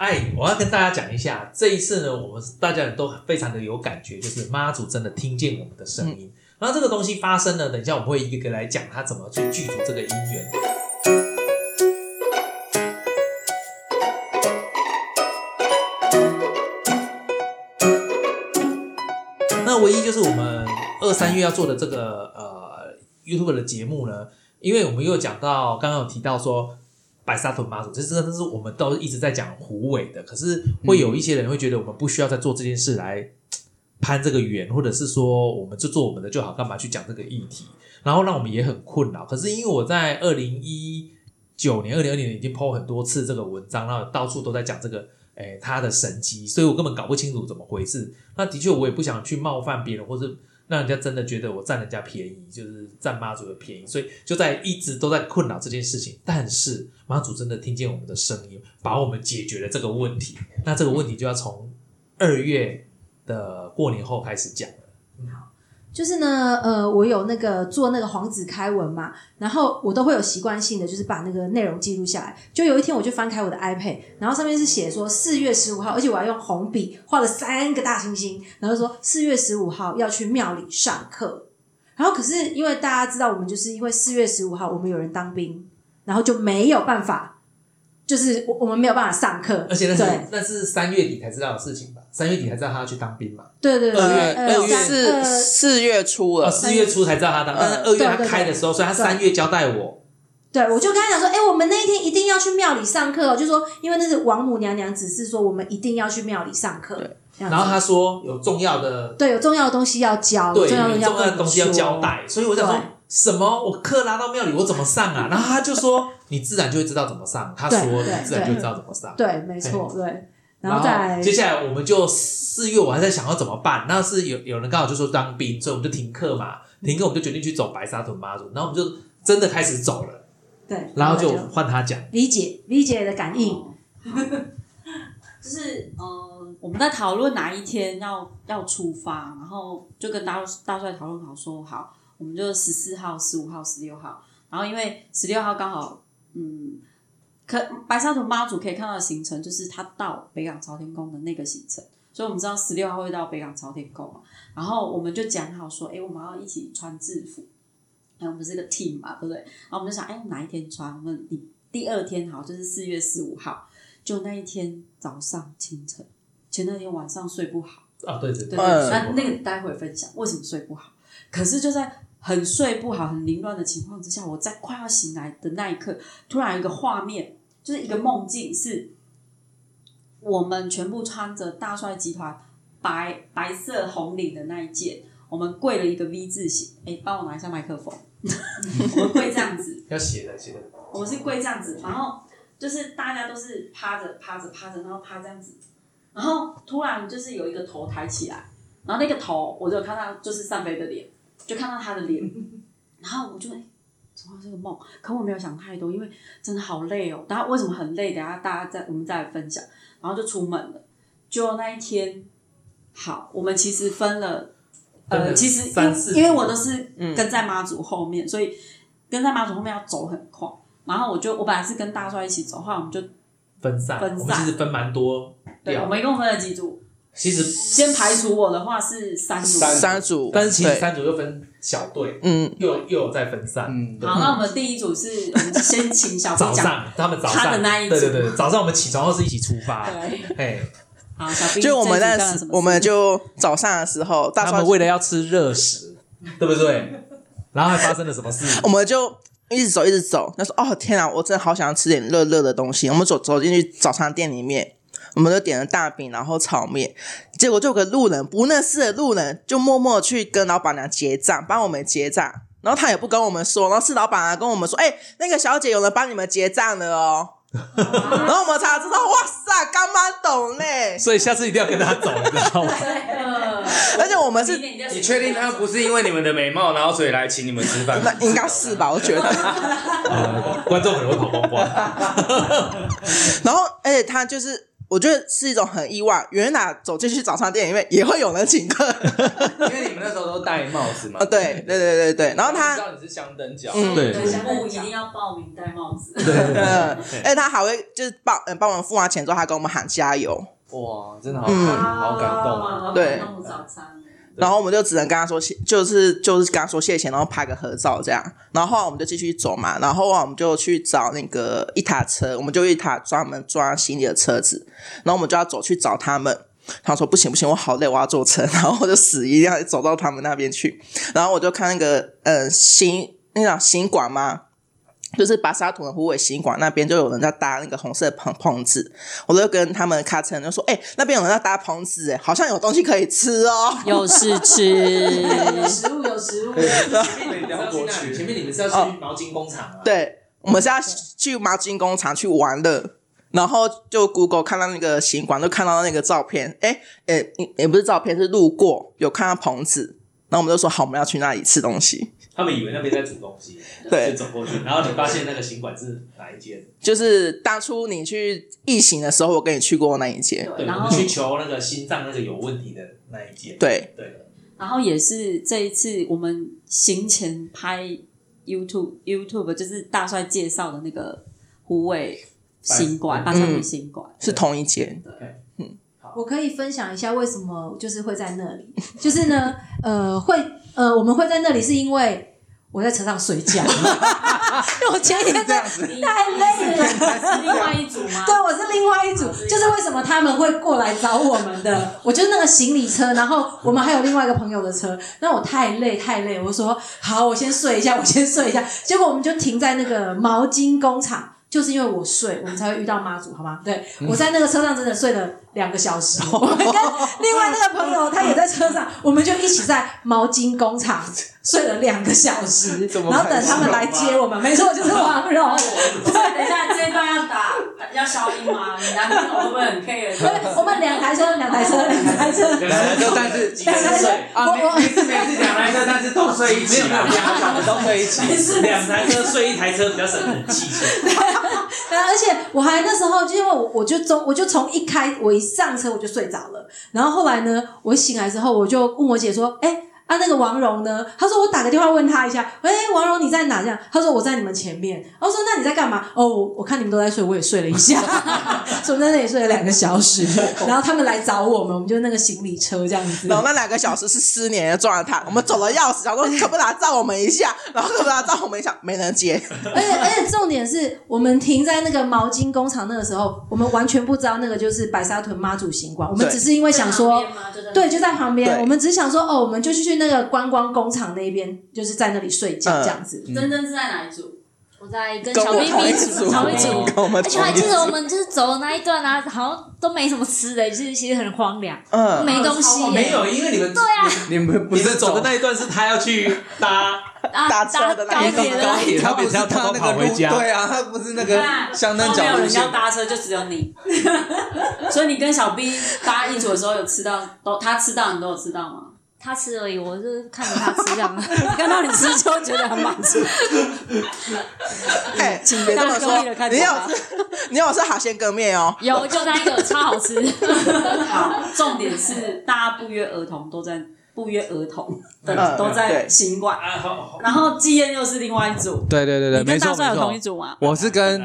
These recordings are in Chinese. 哎，我要跟大家讲一下，这一次呢，我们大家都非常的有感觉，就是妈祖真的听见我们的声音。然后这个东西发生呢，等一下我们会一个来讲他怎么去具足这个姻缘。那唯一就是我们2、3月要做的这个YouTube 的节目呢，因为我们又讲到刚刚有提到说。白沙屯妈祖，这真的是我们都一直在讲虎尾的，可是会有一些人会觉得我们不需要再做这件事来攀这个缘，或者是说我们就做我们的就好，干嘛去讲这个议题？然后让我们也很困扰。可是因为我在2019年、2020年已经 po 很多次这个文章，然后到处都在讲这个，他的神迹，所以我根本搞不清楚怎么回事。那的确我也不想去冒犯别人，或是让人家真的觉得我占人家便宜，就是占妈祖的便宜，所以就在一直都在困扰这件事情。但是妈祖真的听见我们的声音，把我们解决了这个问题。那这个问题就要从2月的过年后开始讲了。好，就是呢，我有那个做那个皇子开文嘛，然后我都会有习惯性的就是把那个内容记录下来。就有一天我就翻开我的 iPad， 然后上面是写说4月15号，而且我还用红笔画了3个大星星，然后说4月15号要去庙里上课。然后可是因为大家知道我们就是因为4月15号我们有人当兵。然后就没有办法，就是我们没有办法上课，而且那是3月底才知道的事情吧？3月底才知道他要去当兵嘛？对对对，4月初了，4月初才知道他当，但是2月他开的时候，所以他3月交代我。对，我就跟他讲说，我们那一天一定要去庙里上课，就说因为那是王母娘娘指示说我们一定要去庙里上课。对，然后他说有重要的东西要教，对，有重要的东西要交代，所以我想说。什么？我课拉到庙里，我怎么上啊？然后他就说：“你自然就会知道怎么上。”他说：“你自然就会知道怎么上。”对，没错，对。然后接下来我们就4月，我还在想要怎么办。那是有人刚好就说当兵，所以我们就停课嘛。停课我们就决定去走白沙屯妈祖，然后我们就真的开始走了。对，然后就换他讲，理解的感应，就是我们在讨论哪一天要出发，然后就跟大帅讨论好说好。我们就14号、15号、16号，然后因为16号刚好，白沙屯妈祖可以看到的行程就是他到北港朝天宫的那个行程，所以我们知道16号会到北港朝天宫嘛。然后我们就讲好说，我们要一起穿制服，我们是个 team 嘛，对不对？然后我们就想，我们哪一天穿？我们第2天好，就是4月15号，就那一天早上清晨，前那天晚上睡不好啊，对，那个待会分享为什么睡不好，可是就在。很睡不好、很凌乱的情况之下，我在快要醒来的那一刻，突然有一个画面，就是一个梦境，是我们全部穿着大帅集团白色红领的那一件，我们跪了一个 V 字形。帮我拿一下麦克风。我们跪这样子，要写的。我是跪这样子，然后就是大家都是趴着，然后趴这样子，然后突然就是有一个头抬起来，然后那个头我就看到就是善飞的脸。就看到他的脸，然后我就怎么这个梦？可我没有想太多，因为真的好累哦。大家为什么很累？等一下大家我们再来分享。然后就出门了。就那一天，好，我们其实分了，其实因为我都是跟在妈祖后面，所以跟在妈祖后面要走很快。然后我本来是跟大帅一起走，后来我们就分散。我们其实分蛮多，对，我们一共分了几组。其实先排除我的话是三组，但是其实3组又分小队，又有在分散。好，那我们第一组是我们先请小B讲早上他的那一组，对，早上我们起床后是一起出发。对，好，小B就我们就早上的时候，他们为了要吃热食，对不对？然后还发生了什么事？我们就。一直走，他说：“哦天啊，我真的好想要吃点热热的东西。”我们走进去早餐店里面。我们就点了大饼，然后炒面，结果就有个路人，不认识的路人，就默默去跟老板娘结账，帮我们结账，然后他也不跟我们说，然后是老板娘跟我们说：“那个小姐有人帮你们结账了哦。”然后我们才知道，哇塞，干妈懂嘞！所以下次一定要跟他走，你知道吗？而且我们是，你确定他不是因为你们的美貌，然后所以来请你们吃饭？那应该是吧？我觉得，观众可能会跑光光。然后，而且他就是。我觉得是一种很意外，原来走进去早餐店里面也会有人请客，因为你们那时候都戴帽子嘛。对对对对对，然后他知道你是香灯脚，对，香灯脚一定要报名戴帽子。对，而且他还会就是帮我们付完钱之后，他跟我们喊加油。哇，真的好，好感动啊！对，然后我们就只能跟他说，就是跟他说谢谢，然后拍个合照这样。然后后来我们就继续走嘛，然后我们就去找那个一塔车，我们就一塔专门装行李的车子，然后我们就要走去找他们。他说不行不行，我好累，我要坐车。然后我就死一定要走到他们那边去。然后我就看那个行管嘛，就是巴沙屯的虎尾行管那边就有人在搭那个红色的棚子，我就跟他们咔嚓就说那边有人在搭棚子，好像有东西可以吃哦，又是吃有食物前面你们是要去毛巾工厂啊？对，我们是要去毛巾工厂去玩乐，然后就 Google 看到那个行管，就看到那个照片，也不是照片，是路过有看到棚子，然后我们就说好，我们要去那里吃东西。他们以为那边在煮东西，对，就走过去，然后你发现那个行馆是哪一间？就是当初你去疫情的时候，我跟你去过那一间，对，然后去求那个心脏那个有问题的那一间，对对。然后也是这一次我们行前拍 YouTube 就是大帅介绍的那个虎尾行馆，大帅虎尾行馆是同一间，对，嗯。我可以分享一下为什么就是会在那里，就是呢，我们会在那里是因为我在车上睡觉，因为我前一天太累了。是另外一组吗？对，我是另外一组，就是为什么他们会过来找我们的，我就是那个行李车，然后我们还有另外一个朋友的车，那我太累，我说好，我先睡一下，结果我们就停在那个毛巾工厂。就是因为我睡，我们才会遇到妈祖，好吗？对，我在那个车上真的睡了2个小时。我们跟另外那个朋友，他也在车上，我们就一起在毛巾工厂睡了2个小时，然后等他们来接我们。没错，就是王蓉。等一下，这一段要消音吗？你男朋友会不会很 care？ 我们两台车，但是啊，每次2台车，但是都睡一起，2台车都睡一起，2台车睡1台车比较省人气。而且我还那时候，因为我就从我一上车我就睡着了，然后后来呢，我醒来之后我就问我姐说，那个王蓉呢？她说我打个电话问她一下，王蓉你在哪？这样，她说我在你们前面。然后说那你在干嘛？我看你们都在睡，我也睡了一下，所以我在那里睡了2个小时。然后他们来找我们，我们就那个行李车这样子。然后那2个小时是失联的状态，我们走了钥匙，然后可不打照我们一下，没人接。而且重点是我们停在那个毛巾工厂那个时候，我们完全不知道那个就是白沙屯妈祖行馆，我们只是因为想说，对，就在旁边，我们只是想说我们就去那个观光工厂那边，就是在那里睡觉这样子。真是在哪一组？我在跟小 B B 一组，而且还记得我们就是走的那一段啊，好像都没什么吃的，就是其实很荒凉，没东西，没有，因为你们对啊，你们走的那一段是他要去搭车的那一段，他不是他那个路，对啊，他不是那个香灯脚路线，没有人要搭车，就只有你，所以你跟小 B 搭一组的时候有吃到，他吃到你都有吃到吗？他吃而已，我就是看着他吃这样，看到你吃就觉得很满足。请别这么说，你有吃海鲜羹面哦？有，就那一个超好吃。好，重点是大家不约而同都在行馆，然后纪燕又是另外一组，对，你跟大帅有同一组吗？我是跟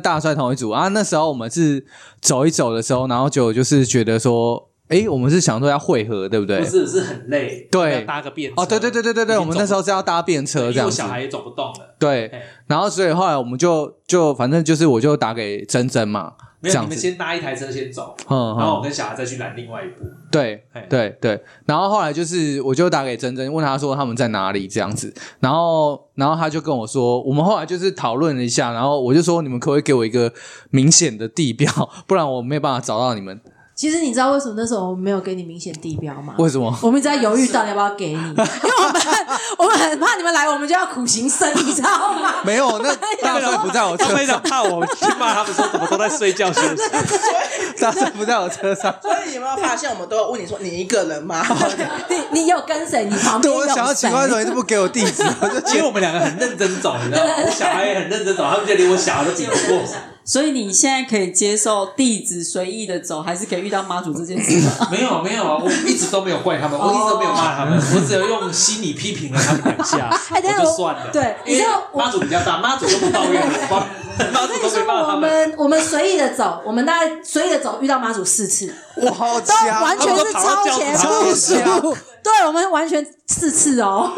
大帅同一组啊。那时候我们是走一走的时候，然后就是觉得说。我们是想说要汇合，对不对？不是很累，对，要搭个便车。对，我们那时候是要搭便车这样子。因为小孩也走不动了。对，然后所以后来我们就反正就是我就打给珍珍嘛，没有，你们先搭一台车先走，然后我跟小孩再去拦另外一部。对，然后后来就是我就打给珍珍，问他说他们在哪里这样子，然后他就跟我说，我们后来就是讨论了一下，然后我就说你们可不可以给我一个明显的地标，不然我没有办法找到你们。其实你知道为什么那时候我们没有给你明显地标吗？为什么？我们在犹豫到底要不要给你，因为我们很怕你们来，我们就要苦行僧，你知道吗？没有，那大帅不在我车上，非常怕我去骂他们说怎么都在睡觉休息。大帅不在我车上，所以你有没有发现我们都要问你说你一个人吗？你有跟谁？你旁边有谁？对，我想要奇怪怎么不给我地址，因为我们两个很认真走，你知道吗？我小孩也很认真走，他们就连我小孩都比不过。所以你现在可以接受弟子随意的走，还是可以遇到妈祖这件事吗？没有啊，我一直都没有怪他们，我一直都没有骂他们，我只有用心理批评了他们两下，我就算了。对，因为妈祖比较大，妈祖都不抱怨，妈祖都没骂他们。我们随意的走，我们大概随意的走遇到妈祖4次，哇，好强，完全是超前部署。对，我们完全4次哦，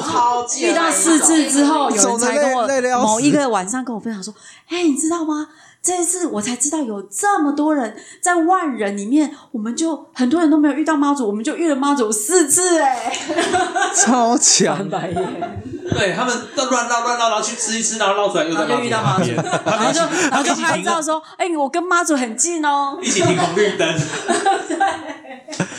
好遇到4次之后，有人才跟我某一个晚上跟我分享说：“哎，你知道吗？这次我才知道有这么多人，在10000人里面，我们就很多人都没有遇到妈祖，我们就遇了妈祖4次，哎，超强！白眼，对他们都乱绕，然后去吃一吃，然后绕出来又在妈祖，遇到妈祖，然后就拍照说：哎，我跟妈祖很近哦，一起停红绿灯。”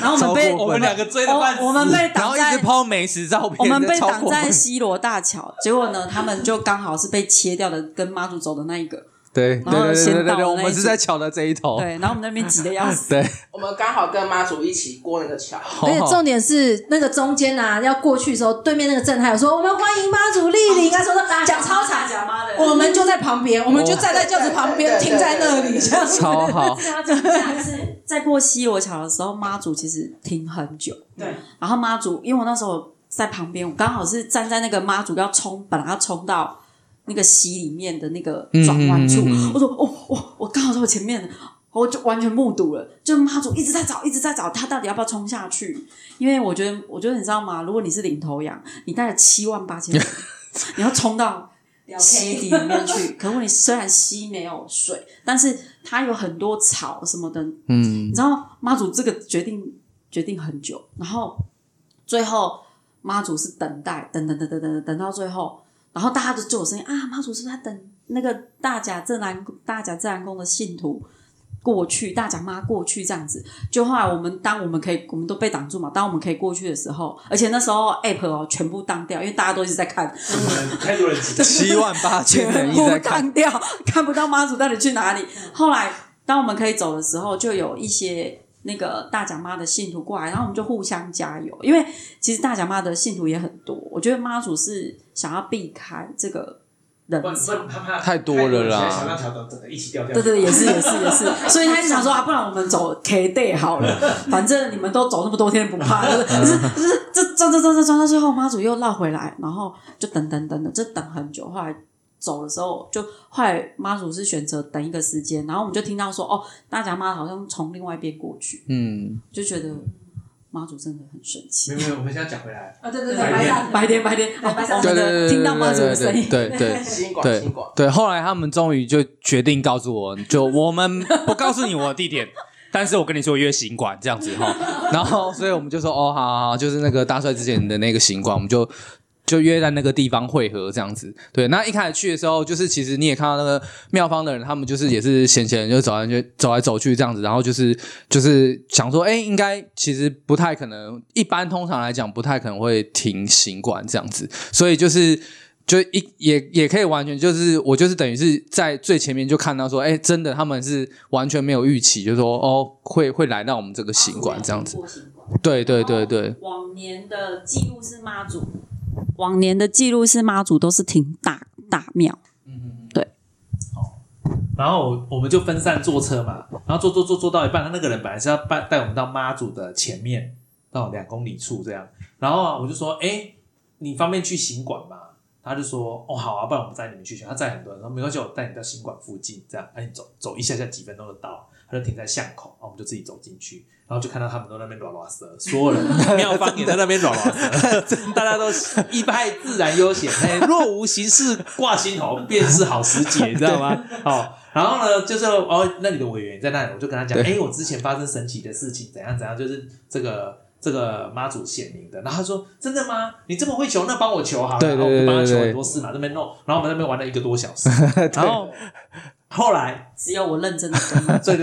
然后我们两个追得半死，我们被挡在，然后一直抛美食照片，我们被挡在西螺大桥。结果呢，他们就刚好是被切掉的，跟妈祖走的那一个。对，我们是在桥的这一头。对，然后我们那边挤得要死。对，我们刚好跟妈祖一起过那个桥，而且重点是那个中间啊，要过去的时候，对面那个镇还有说我们欢迎妈祖莅临啊，说讲超惨，讲妈的，我们就在旁边，我们就站在轿子旁边，停在那里，这样超好。在过西螺桥的时候，妈祖其实停很久。对，然后妈祖，因为我那时候在旁边，我刚好是站在那个妈祖要冲，本来要冲到那个溪里面的那个转弯处，我说我刚好在我前面，我就完全目睹了，就妈祖一直在找他到底要不要冲下去，因为我觉得你知道吗？如果你是领头羊，你带了78000人，你要冲到溪底里面去，可是你虽然溪没有水，但是它有很多草什么的，你知道妈祖这个决定很久，然后最后妈祖是等待，等到最后。然后大家就有声音啊，妈祖是不是在等那个大甲镇澜宫的信徒过去，大甲妈过去这样子？就后来我们都被挡住嘛，当我们可以过去的时候，而且那时候 APP 哦全部当掉，因为大家都一直在看，太多人78000人全部当掉，看不到妈祖到底去哪里。后来当我们可以走的时候，就有一些那个大甲妈的信徒过来，然后我们就互相加油，因为其实大甲妈的信徒也很多，我觉得妈祖是想要避开这个人潮，太多了啦，想让桥整个一起掉，对，也是，所以他就想说啊，不然我们走 K day 好了，反正你们都走那么多天不怕，就是这转到最后，妈祖又绕回来，然后就等，就等很久，后来走的时候，就后来妈祖是选择等一个时间，然后我们就听到说，哦，大甲妈好像从另外一边过去，就觉得妈祖真的很神奇。没有，我们现在讲回来啊，对，白天，我们的听到妈祖的声音，对，新广，对，后来他们终于就决定告诉我，就我们不告诉你我的地点。但是我跟你说约行馆这样子哈，然后所以我们就说哦，好，就是那个大帅之前的那个行馆，我们就约在那个地方会合这样子，对。那一开始去的时候，就是其实你也看到那个庙方的人，他们就是也是闲，就走来走去这样子，然后就是想说，哎，应该其实不太可能，一般通常来讲不太可能会停行馆这样子，所以也可以完全就是我就是等于是在最前面就看到说，哎，真的他们是完全没有预期，就说哦会来到我们这个行馆这样子，对。往年的记录是妈祖都是挺大庙，对。然后我们就分散坐车嘛，然后坐到一半，他那个人本来是要带我们到妈祖的前面，到2公里处这样。然后我就说，哎，你方便去行馆吗？他就说，哦，好啊，不然我们载你们去。他载很多人，说没关系，我带你到行馆附近这样，哎，你走一下几分钟就到。他就停在巷口，然后我们就自己走进去。然后就看到他们都在那边拉拉舌，所有人妙方也在那边拉拉舌，大家都一派自然悠闲，若无形事挂心头，便是好时节，你知道吗？好，然后呢，就是那里的委员在那里，我就跟他讲，哎，我之前发生神奇的事情，怎样，就是这个妈祖显灵的。然后他说：“真的吗？你这么会求，那帮我求好了。”对，然后我就帮他求很多次嘛，那边弄，然后我们在那边玩了1个多小时，然后。后来只有我认真的对，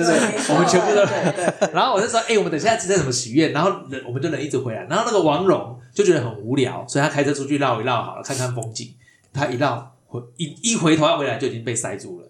我们全部都对。然后我就说，我们等一下记得怎么许愿，然后我们就能一直回来。然后那个王蓉就觉得很无聊，所以他开车出去绕一绕好了，看看风景。他一绕一回头要回来就已经被塞住了，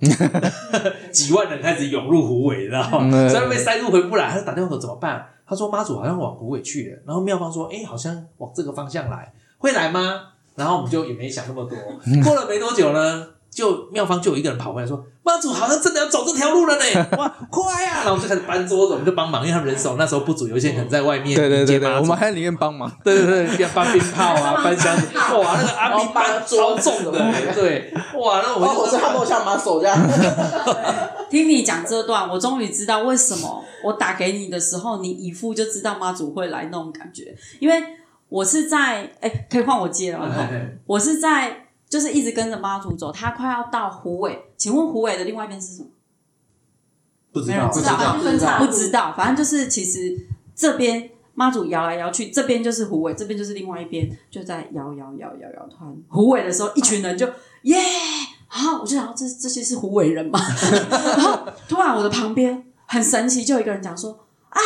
几万人开始涌入虎尾，你知道吗？所以被塞住回不来，他就打电话说怎么办？他说妈祖好像往虎尾去了。然后庙方说，好像往这个方向来，会来吗？然后我们就也没想那么多。过了没多久呢。就妙方就有一个人跑回来说，妈祖好像真的要走这条路了呢，哇，快啊！然后我们就开始搬桌子，我们就帮忙，因为他们人手那时候不足，有些人可能在外面，对对对对，我们还在里面帮忙，对对对，要搬冰炮啊，搬箱子，哇，那个阿兵搬桌重的，对，哇，那我是汉莫像马手这样。听你讲这段，我终于知道为什么我打给你的时候，你一副就知道妈祖会来那种感觉，因为我是在，哎，可以换我接了吗？我是在。就是一直跟着妈祖走，他快要到虎尾。请问虎尾的另外一边是什么？不知道，不知道。反正就是，其实这边妈祖摇来摇去，这边就是虎尾，这边就是另外一边，就在摇。突然虎尾的时候，一群人就耶，好，我就想这些是虎尾人嘛。然后突然我的旁边很神奇，就有一个人讲说啊，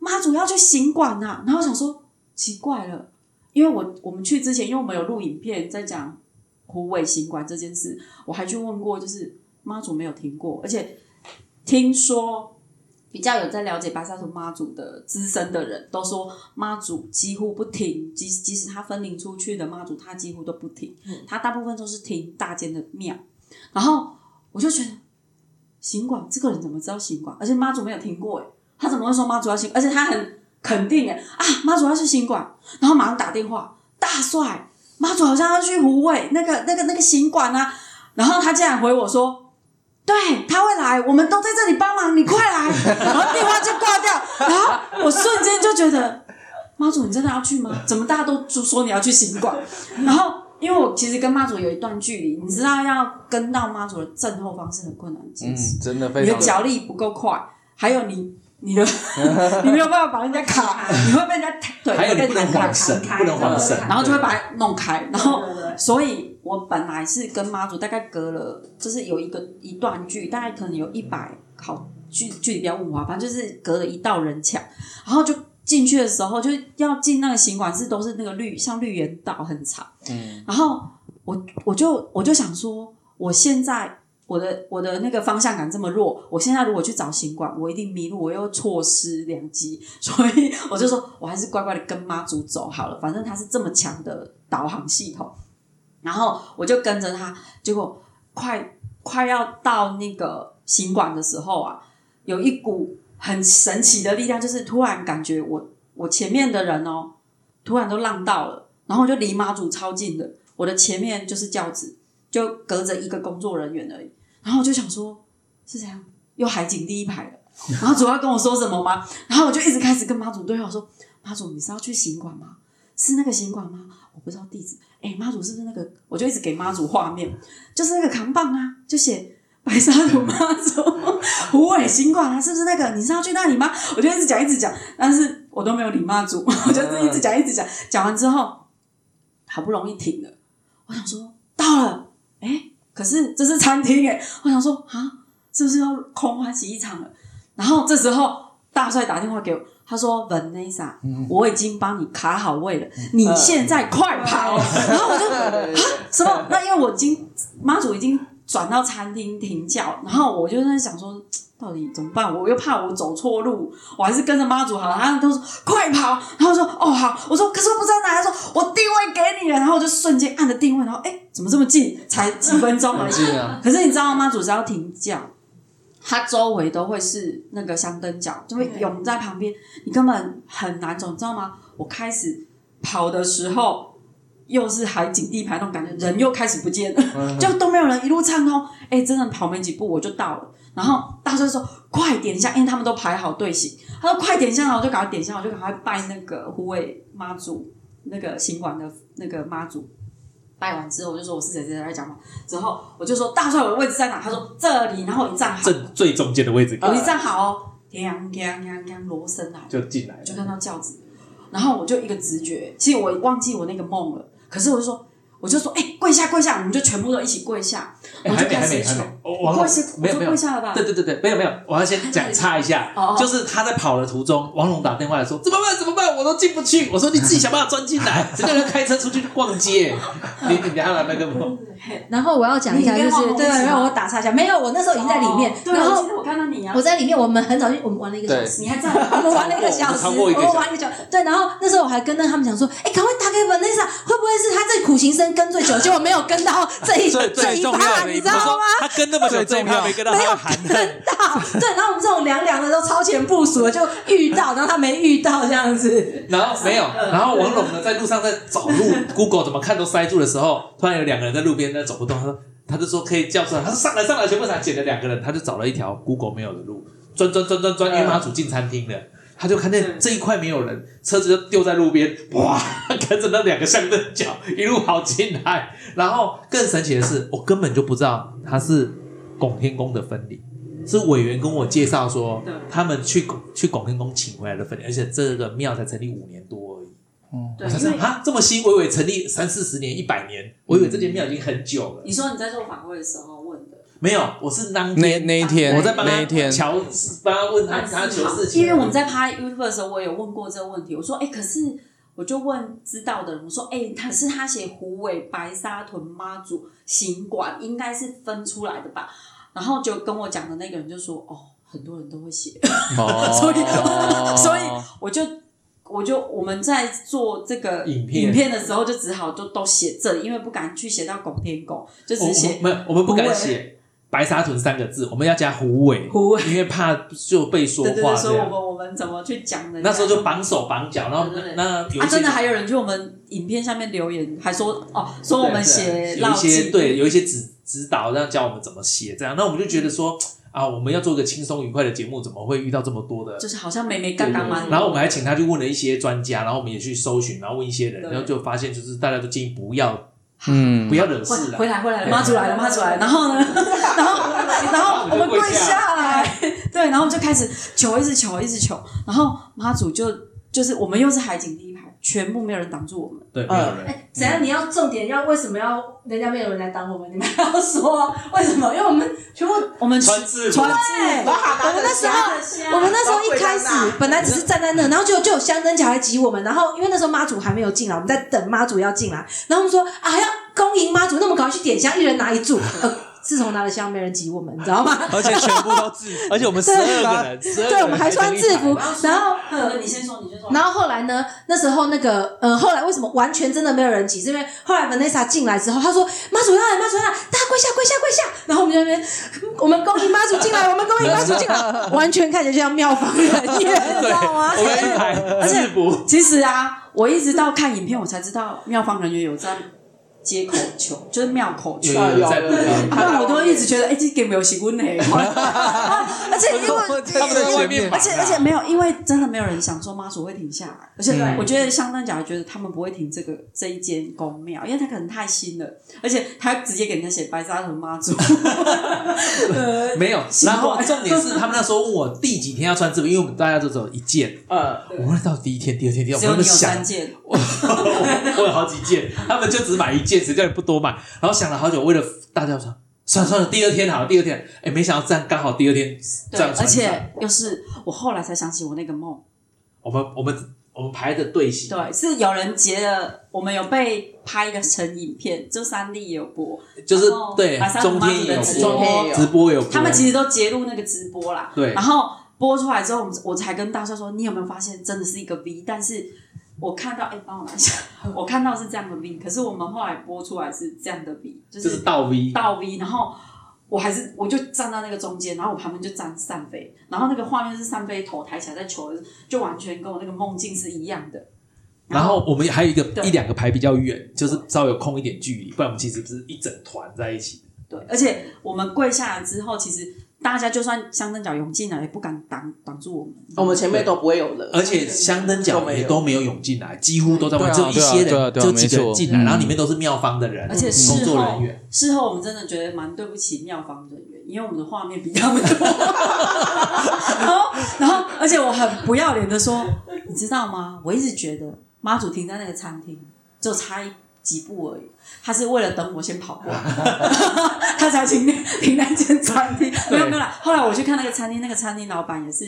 妈祖要去行馆啊。然后我想说奇怪了，因为我们去之前，因为我们有录影片在讲。虎尾行馆这件事，我还去问过，就是妈祖没有听过，而且听说比较有在了解白沙屯妈祖的资深的人都说，妈祖几乎不停，即使他分灵出去的妈祖，他几乎都不停，他大部分都是停大间的庙。然后我就觉得行馆这个人怎么知道行馆，而且妈祖没有听过，他怎么会说妈祖要行？而且他很肯定啊，妈祖要去行馆，然后马上打电话，大帅。妈祖好像要去虎尾那个行馆啊，然后他竟然回我说，对，他会来，我们都在这里帮忙，你快来，然后电话就挂掉，然后我瞬间就觉得，妈祖你真的要去吗？怎么大家都说你要去行馆？然后因为我其实跟妈祖有一段距离，你知道要跟到妈祖的正后方是很困难的事情，真的非常，你的脚力不够快，还有你的你没有办法把人家卡，你会被人家对，还有你不能晃神，然后就会把它弄开，然后所以我本来是跟妈祖大概隔了，就是有一段距，大概可能有100好距离比较问我，反正就是隔了一道人墙，然后就进去的时候就要进那个行馆是都是那个像绿园道很长，然后我就想说，我现在。我的那个方向感这么弱，我现在如果去找行馆，我一定迷路，我又错失良机，所以我就说我还是乖乖的跟妈祖走好了，反正他是这么强的导航系统。然后我就跟着他，结果快要到那个行馆的时候啊，有一股很神奇的力量，就是突然感觉我前面的人哦，突然都让到了，然后我就离妈祖超近的，我的前面就是轿子，就隔着一个工作人员而已。然后我就想说是这样，又海景第一排了，然后主要跟我说什么吗？然后我就一直开始跟妈祖对话，说妈祖你是要去行馆吗？是那个行馆吗？我不知道地址。诶，妈祖是不是那个？我就一直给妈祖画面，就是那个扛棒啊，就写白沙屯妈祖虎尾行馆啊，是不是那个？你是要去那里吗？我就一直讲，但是我都没有理妈祖，我就是一直讲，讲完之后好不容易停了，我想说到了，诶可是这是餐厅耶，我想说啊，是不是要空欢喜一场了？然后这时候大帅打电话给我，他说 Vanessa， 我已经帮你卡好位了，你现在快跑！然后我就什么？那因为妈祖已经转到餐厅停轿，然后我就在想说到底怎么办？我又怕我走错路，我还是跟着妈祖好了。他都说快跑，然后我说哦好，我说可是我不知道哪，他说我定位给你了，然后我就瞬间按了定位，然后怎么这么近？才几分钟而已。啊、可是你知道妈祖只要停轿，它周围都会是那个香灯脚，就会涌在旁边，你根本很难走，你知道吗？我开始跑的时候，又是海景地排那种感觉，人又开始不见了，就都没有人，一路畅通。真的跑没几步我就到了。然后大帅说：“快点一下，因为他们都排好队形。”他说：“快点一下，然后我就赶快点一下，我就赶快拜那个虎尾妈祖，那个行馆的那个妈祖。”拜完之后，我就说我是谁来讲嘛。之后我就说大帅，我的位置在哪？他说这里，然后一站好，最中间的位置。我一站好哦，锵锵锵锵，锣声来了，就进来了，就看到轿子。然后我就一个直觉，其实我忘记我那个梦了。可是我就说，跪下，我们就全部都一起跪下。我就开始求，我跪下了吧？对，没有，我要先讲插一下，就是他在跑的途中，王龙打电话来说怎么办，我都进不去。我说你自己想办法钻进来，人家人开车出去逛街，你等下来麦克风。然后我要讲一下，就是对，让我打岔一下，没有，我那时候已经在里面。对，然后我看到你啊，我在里面，我们很早就我们玩了一个小时，你还在，我们玩了一个小时，我们玩了一个小时。对，然后那时候我还跟他们讲说，哎，赶快打给 Vanessa， 会不会是他这苦行僧跟最久，结果没有跟到这一趴，你知道吗？他跟那么久，这一趴没跟到，没有跟到。对，然后我们这种凉凉的都超前部署了，就遇到，然后他没遇到这样子。然后没有，然后王龙呢在路上在找路 ，Google 怎么看都塞住的时候，突然有两个人在路边在走不动，他就说可以叫出来，他说上来上来，全部才捡了两个人，他就找了一条 Google 没有的路，钻，因为他主进餐厅了，他就看见这一块没有人，车子就丢在路边，哇，跟着那两个象蹬脚一路跑进来，然后更神奇的是，我根本就不知道他是拱天宫的分离。是委员跟我介绍说，他们去拱天宫请回来的分灵，而且这个庙才成立5年多而已。我才知道啊，这么新，我以为成立30、40年、100年，我以为这间庙已经很久了。你说你在做访问的时候问的？没有，我是那一天，我在帮他乔事，帮他问他求事情。因为我们在拍 YouTube 的时候，我有问过这个问题，我说，哎，可是我就问知道的人，我说，哎，可是他写虎尾白沙屯妈祖行馆，应该是分出来的吧？然后就跟我讲的那个人就说：“哦，很多人都会写，所以我就我们在做这个影片的时候，就只好都写这里，因为不敢去写到拱天宫，就只写我们不敢写白沙屯3个字，我们要加虎尾，因为怕就被说话。对，所以我们怎么去讲的？那时候就绑手绑脚，然后那真的还有人去我们影片下面留言，还说哦，说我们写烙鸡，对，有一些指导这样教我们怎么写，这样那我们就觉得说啊，我们要做一个轻松愉快的节目，怎么会遇到这么多的？就是好像没干干嘛。然后我们还请他去问了一些专家，然后我们也去搜寻，然后问一些人，然后就发现就是大家都建议不要惹事了，回来，妈祖来了，然后我们跪下来，对，然后我们就开始求，然后妈祖就是我们又是海景第一排。全部没有人挡住我们，对，没有人。怎样？你要重点要为什么要人家没有人来挡我们？你们要说为什么？因为我们全部我们穿制服，我们那时候一开始本来只是站在那，然后就有香灯脚来挤我们，然后因为那时候妈祖还没有进来，我们在等妈祖要进来，然后我们说啊要恭迎妈祖，那我们赶快去点香，一人拿一柱。自从拿了香，没人挤我们，你知道吗？而且全部都制服，而且我们12个人，对，我们还穿制服。然后，你先说。然后后来呢？那时候那个，后来为什么完全真的没有人挤？是因为后来 Vanessa 进来之后，她说：“妈祖要来，大家跪下。”然后我们就在那边，我们恭迎妈祖进来，完全看起来就像庙方人员，你知道吗？我们去排制服。其实啊，我一直到看影片，我才知道庙方人员有在。接口球就是庙口球，不然我都一直觉得，这 game 有习惯呢。而且因为他们在外面，而且没有，因为真的没有人想说妈祖会停下来。而且我觉得香灯脚觉得他们不会停这一间宫庙，因为他可能太新了，而且他直接给人家写白沙屯妈祖。没有，然后重点是他们那时候问我第几天要穿制服，因为我们大家都只有一件。我问到第一天、第二天、第三天，我们想3件，我有好几件，他们就只买一件。谁叫你不多买？然后想了好久，为了大家说，算了，第二天好了。没想到这样刚好第二天这样穿上，而且又是我后来才想起我那个梦。我们排着队形，对，是有人截了，我们有被拍一个成影片，就3D 也有播，就是对，中天也有播，直播也有播，他们其实都截录那个直播啦。对，然后播出来之后，我才跟大家说，你有没有发现真的是一个 V？ 但是。我看到，帮我拿一下。我看到是这样的 V， 可是我们后来播出来是这样的 V， 就是倒 V， 然后我就站到那个中间，然后我旁边就站善飞，然后那个画面是善飞头抬起来在球，就完全跟我那个梦境是一样的。然后我们还有一两个排比较远，就是稍微有空一点距离，不然我们其实不是一整团在一起。对，而且我们跪下来之后，其实。大家就算香灯脚涌进来，也不敢挡住我们。我们前面都不会有人，而且香灯脚也都没有涌进来，几乎都在外面，只有一些人，就几个人进来，然后里面都是庙方的人，而且工作人员。事后我们真的觉得蛮对不起庙方人员，因为我们的画面比他们多。然后，而且我很不要脸的说，你知道吗？我一直觉得妈祖停在那个餐厅，就差几步而已，他是为了等我先跑过来，他才停那间餐厅。没有啦，后来我去看那个餐厅，那个餐厅老板也是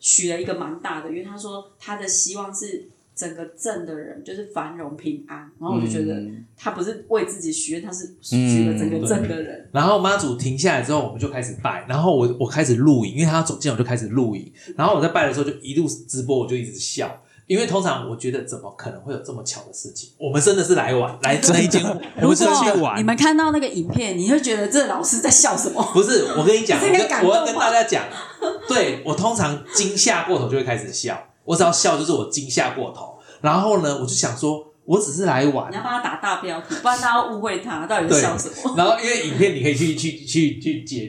许了一个蛮大的，因为他说他的希望是整个镇的人就是繁荣平安，然后我就觉得他不是为自己许愿，他是许了整个镇的人。然后妈祖停下来之后，我们就开始拜，然后我开始录影，因为他要走进来我就开始录影，然后我在拜的时候就一路直播，我就一直笑。因为通常我觉得怎么可能会有这么巧的事情，我们真的是来玩来这一间我们真的去玩。你们看到那个影片你会觉得这老师在笑什么？不是，我跟你讲，我要跟大家讲，对，我通常惊吓过头就会开始笑，我只要笑就是我惊吓过头，然后呢我就想说我只是来玩，你要帮他打大标题，不然大家误会他到底在笑什么。然后因为影片你可以去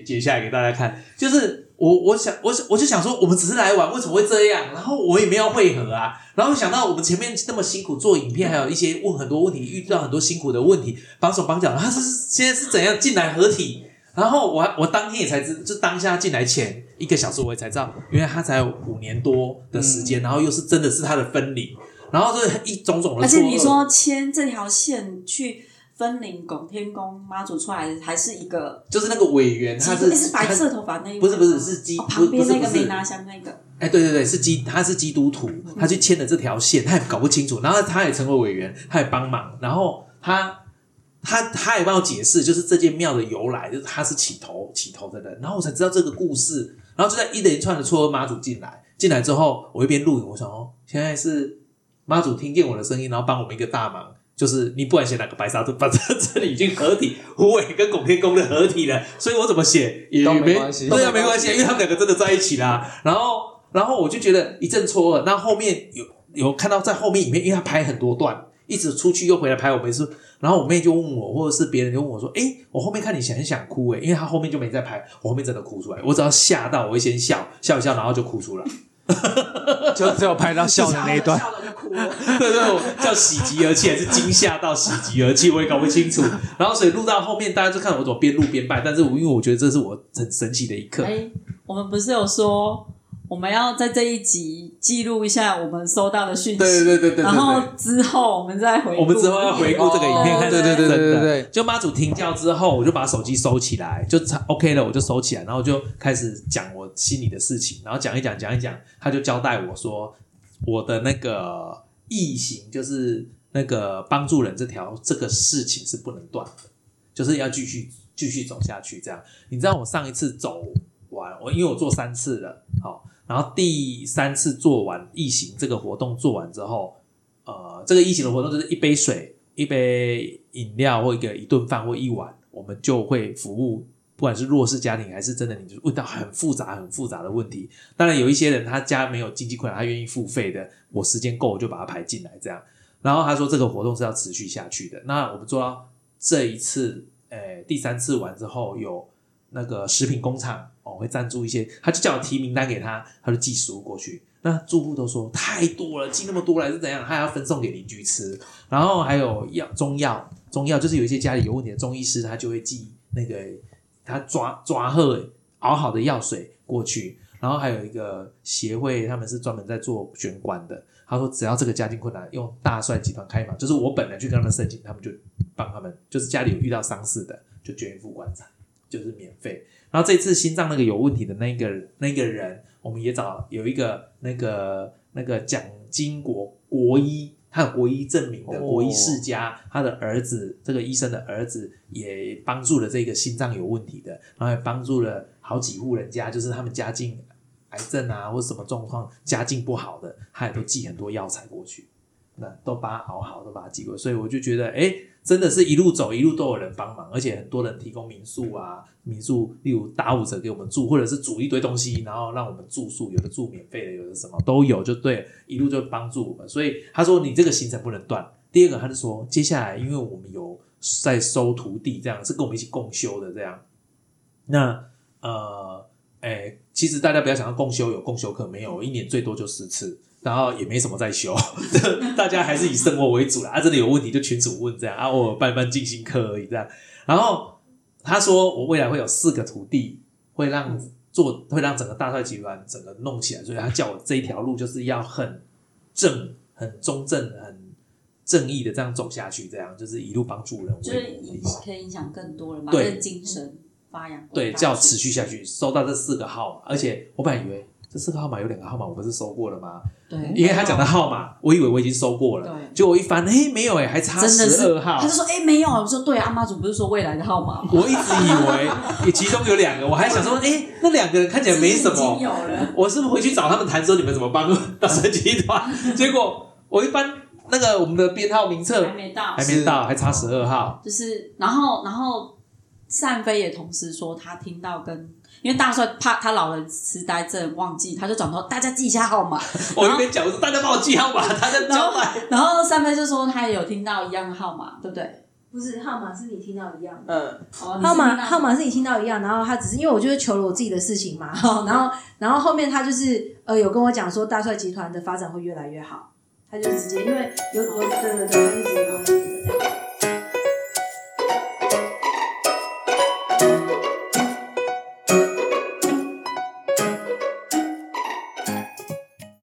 解下来给大家看，就是我就想说我们只是来玩为什么会这样，然后我也没有会合啊，然后想到我们前面那么辛苦做影片，还有一些问很多问题，遇到很多辛苦的问题，绑手绑脚，然后现在是怎样进来合体，然后我当天也才知，就当下进来前一个小时我也才知道原来他才有5年多的时间，然后又是真的是他的分灵，然后这一种种的，而且你说牵这条线去分灵拱天宫妈祖出来的还是一个，就是那个委员，他是白色头发那一位，不是是基督徒，旁边那个没拿香那个，哎，对对对，他是基督徒，他去牵了这条线，他也搞不清楚，然后他也成为委员，他也帮忙，然后他也帮我解释，就是这间庙的由来，就是他是起头的人，然后我才知道这个故事，然后就在一连串的撮合妈祖进来之后，我一边录影，我想现在是妈祖听见我的声音，然后帮我们一个大忙。就是你不管写哪个白沙，反正这里已经合体，虎尾跟拱天宫的合体了，所以我怎么写也没关系，对啊，没关系，因为他们两个真的在一起啦。然后我就觉得一阵错愕。那后面有看到在后面里面，因为他拍很多段，一直出去又回来拍我们一次。然后我妹就问我，或者是别人就问我说：“欸，我后面看你想哭欸？”因为他后面就没再拍，我后面真的哭出来。我只要吓到，我会先笑一笑，然后就哭出来。就只有拍到笑的那一段，笑了就哭了。对，我叫喜极而泣还是惊吓到喜极而泣，我也搞不清楚。然后所以录到后面，大家就看我怎么边录边拜。但是因为我觉得这是我很神奇的一刻。我们不是有说我们要在这一集记录一下我们收到的讯息，对。然后之后我们再回顾，我们之后要回顾这个影片，看对。就妈祖停教之后，我就把手机收起来，就 OK 了，我就收起来，然后就开始讲我心里的事情，然后讲一讲，他就交代我说我的那个义行，就是那个帮助人这个事情是不能断的，就是要继续走下去。这样，你知道我上一次走完，因为我做3次了，好。然后第3次做完义行这个活动做完之后，这个义行的活动就是一杯水、一杯饮料或一顿饭或一碗，我们就会服务，不管是弱势家庭还是真的你就问到很复杂的问题。当然有一些人他家没有经济困难，他愿意付费的，我时间够我就把他排进来这样。然后他说这个活动是要持续下去的。那我们做到这一次，第3次完之后有那个食品工厂会赞助一些，他就叫我提名单给他，他就寄食物过去。那住户都说太多了，寄那么多来是怎样？他还要分送给邻居吃。然后还有中药就是有一些家里有问题的中医师，他就会寄那个他抓喝熬好的药水过去。然后还有一个协会，他们是专门在做玄关的。他说只要这个家境困难，用大帅集团开嘛，就是我本人去跟他们申请，他们就帮他们，就是家里有遇到丧事的，就捐一副棺材，就是免费。然后这次心脏那个有问题的那个人，我们也找有一个那个蒋经国国医，他有国医证明的国医世家，他的儿子这个医生的儿子也帮助了这个心脏有问题的，然后也帮助了好几户人家，就是他们家境癌症啊或什么状况家境不好的，他也都寄很多药材过去，那都把它熬好，都把它寄过去。所以我就觉得真的是一路走一路都有人帮忙，而且很多人提供民宿啊，民宿例如打5折给我们住，或者是煮一堆东西然后让我们住宿，有的住免费的，有的什么都有，就对，一路就帮助我们。所以他说你这个行程不能断。第二个他就说接下来因为我们有在收徒弟，这样是跟我们一起共修的这样。那其实大家不要想到共修有共修课，没有，一年最多就4次，然后也没什么在修，大家还是以生活为主啦。真的有问题就群主问这样，偶尔办静心课而已这样。然后他说我未来会有4个徒弟，会让整个大帅集团整个弄起来，所以他叫我这一条路就是要很中正、很正义的这样走下去，这样就是一路帮助人，就是可以影响更多人吧，对，精神发扬，对，叫持续下去。收到这4个号码，而且我本来以为这四个号码有两个号码我不是收过了吗？对，因为他讲的号码我以为我已经收过了，对，就我一翻没有还差12号，他就说没有，我说对啊，妈祖不是说未来的号码吗？我一直以为其中有两个，我还想说那两个人看起来没什么，我是不是回去找他们谈说你们怎么帮到神奇团？结果我一翻那个我们的编号名册还没到，还差12号，就是然后善飞也同时说他听到跟，因为大帅怕他老人痴呆症忘记，他就转头大家记一下号码。我一边讲我说大家帮我记号码，他在交代。然后三分就说他有听到一样的号码，对不对？不是，号码是你听到一样的。号码是你听到一样，然后他只是因为我就是求了我自己的事情嘛，然后后面他就是有跟我讲说大帅集团的发展会越来越好，他就直接因为有对对对，他就直接告诉你。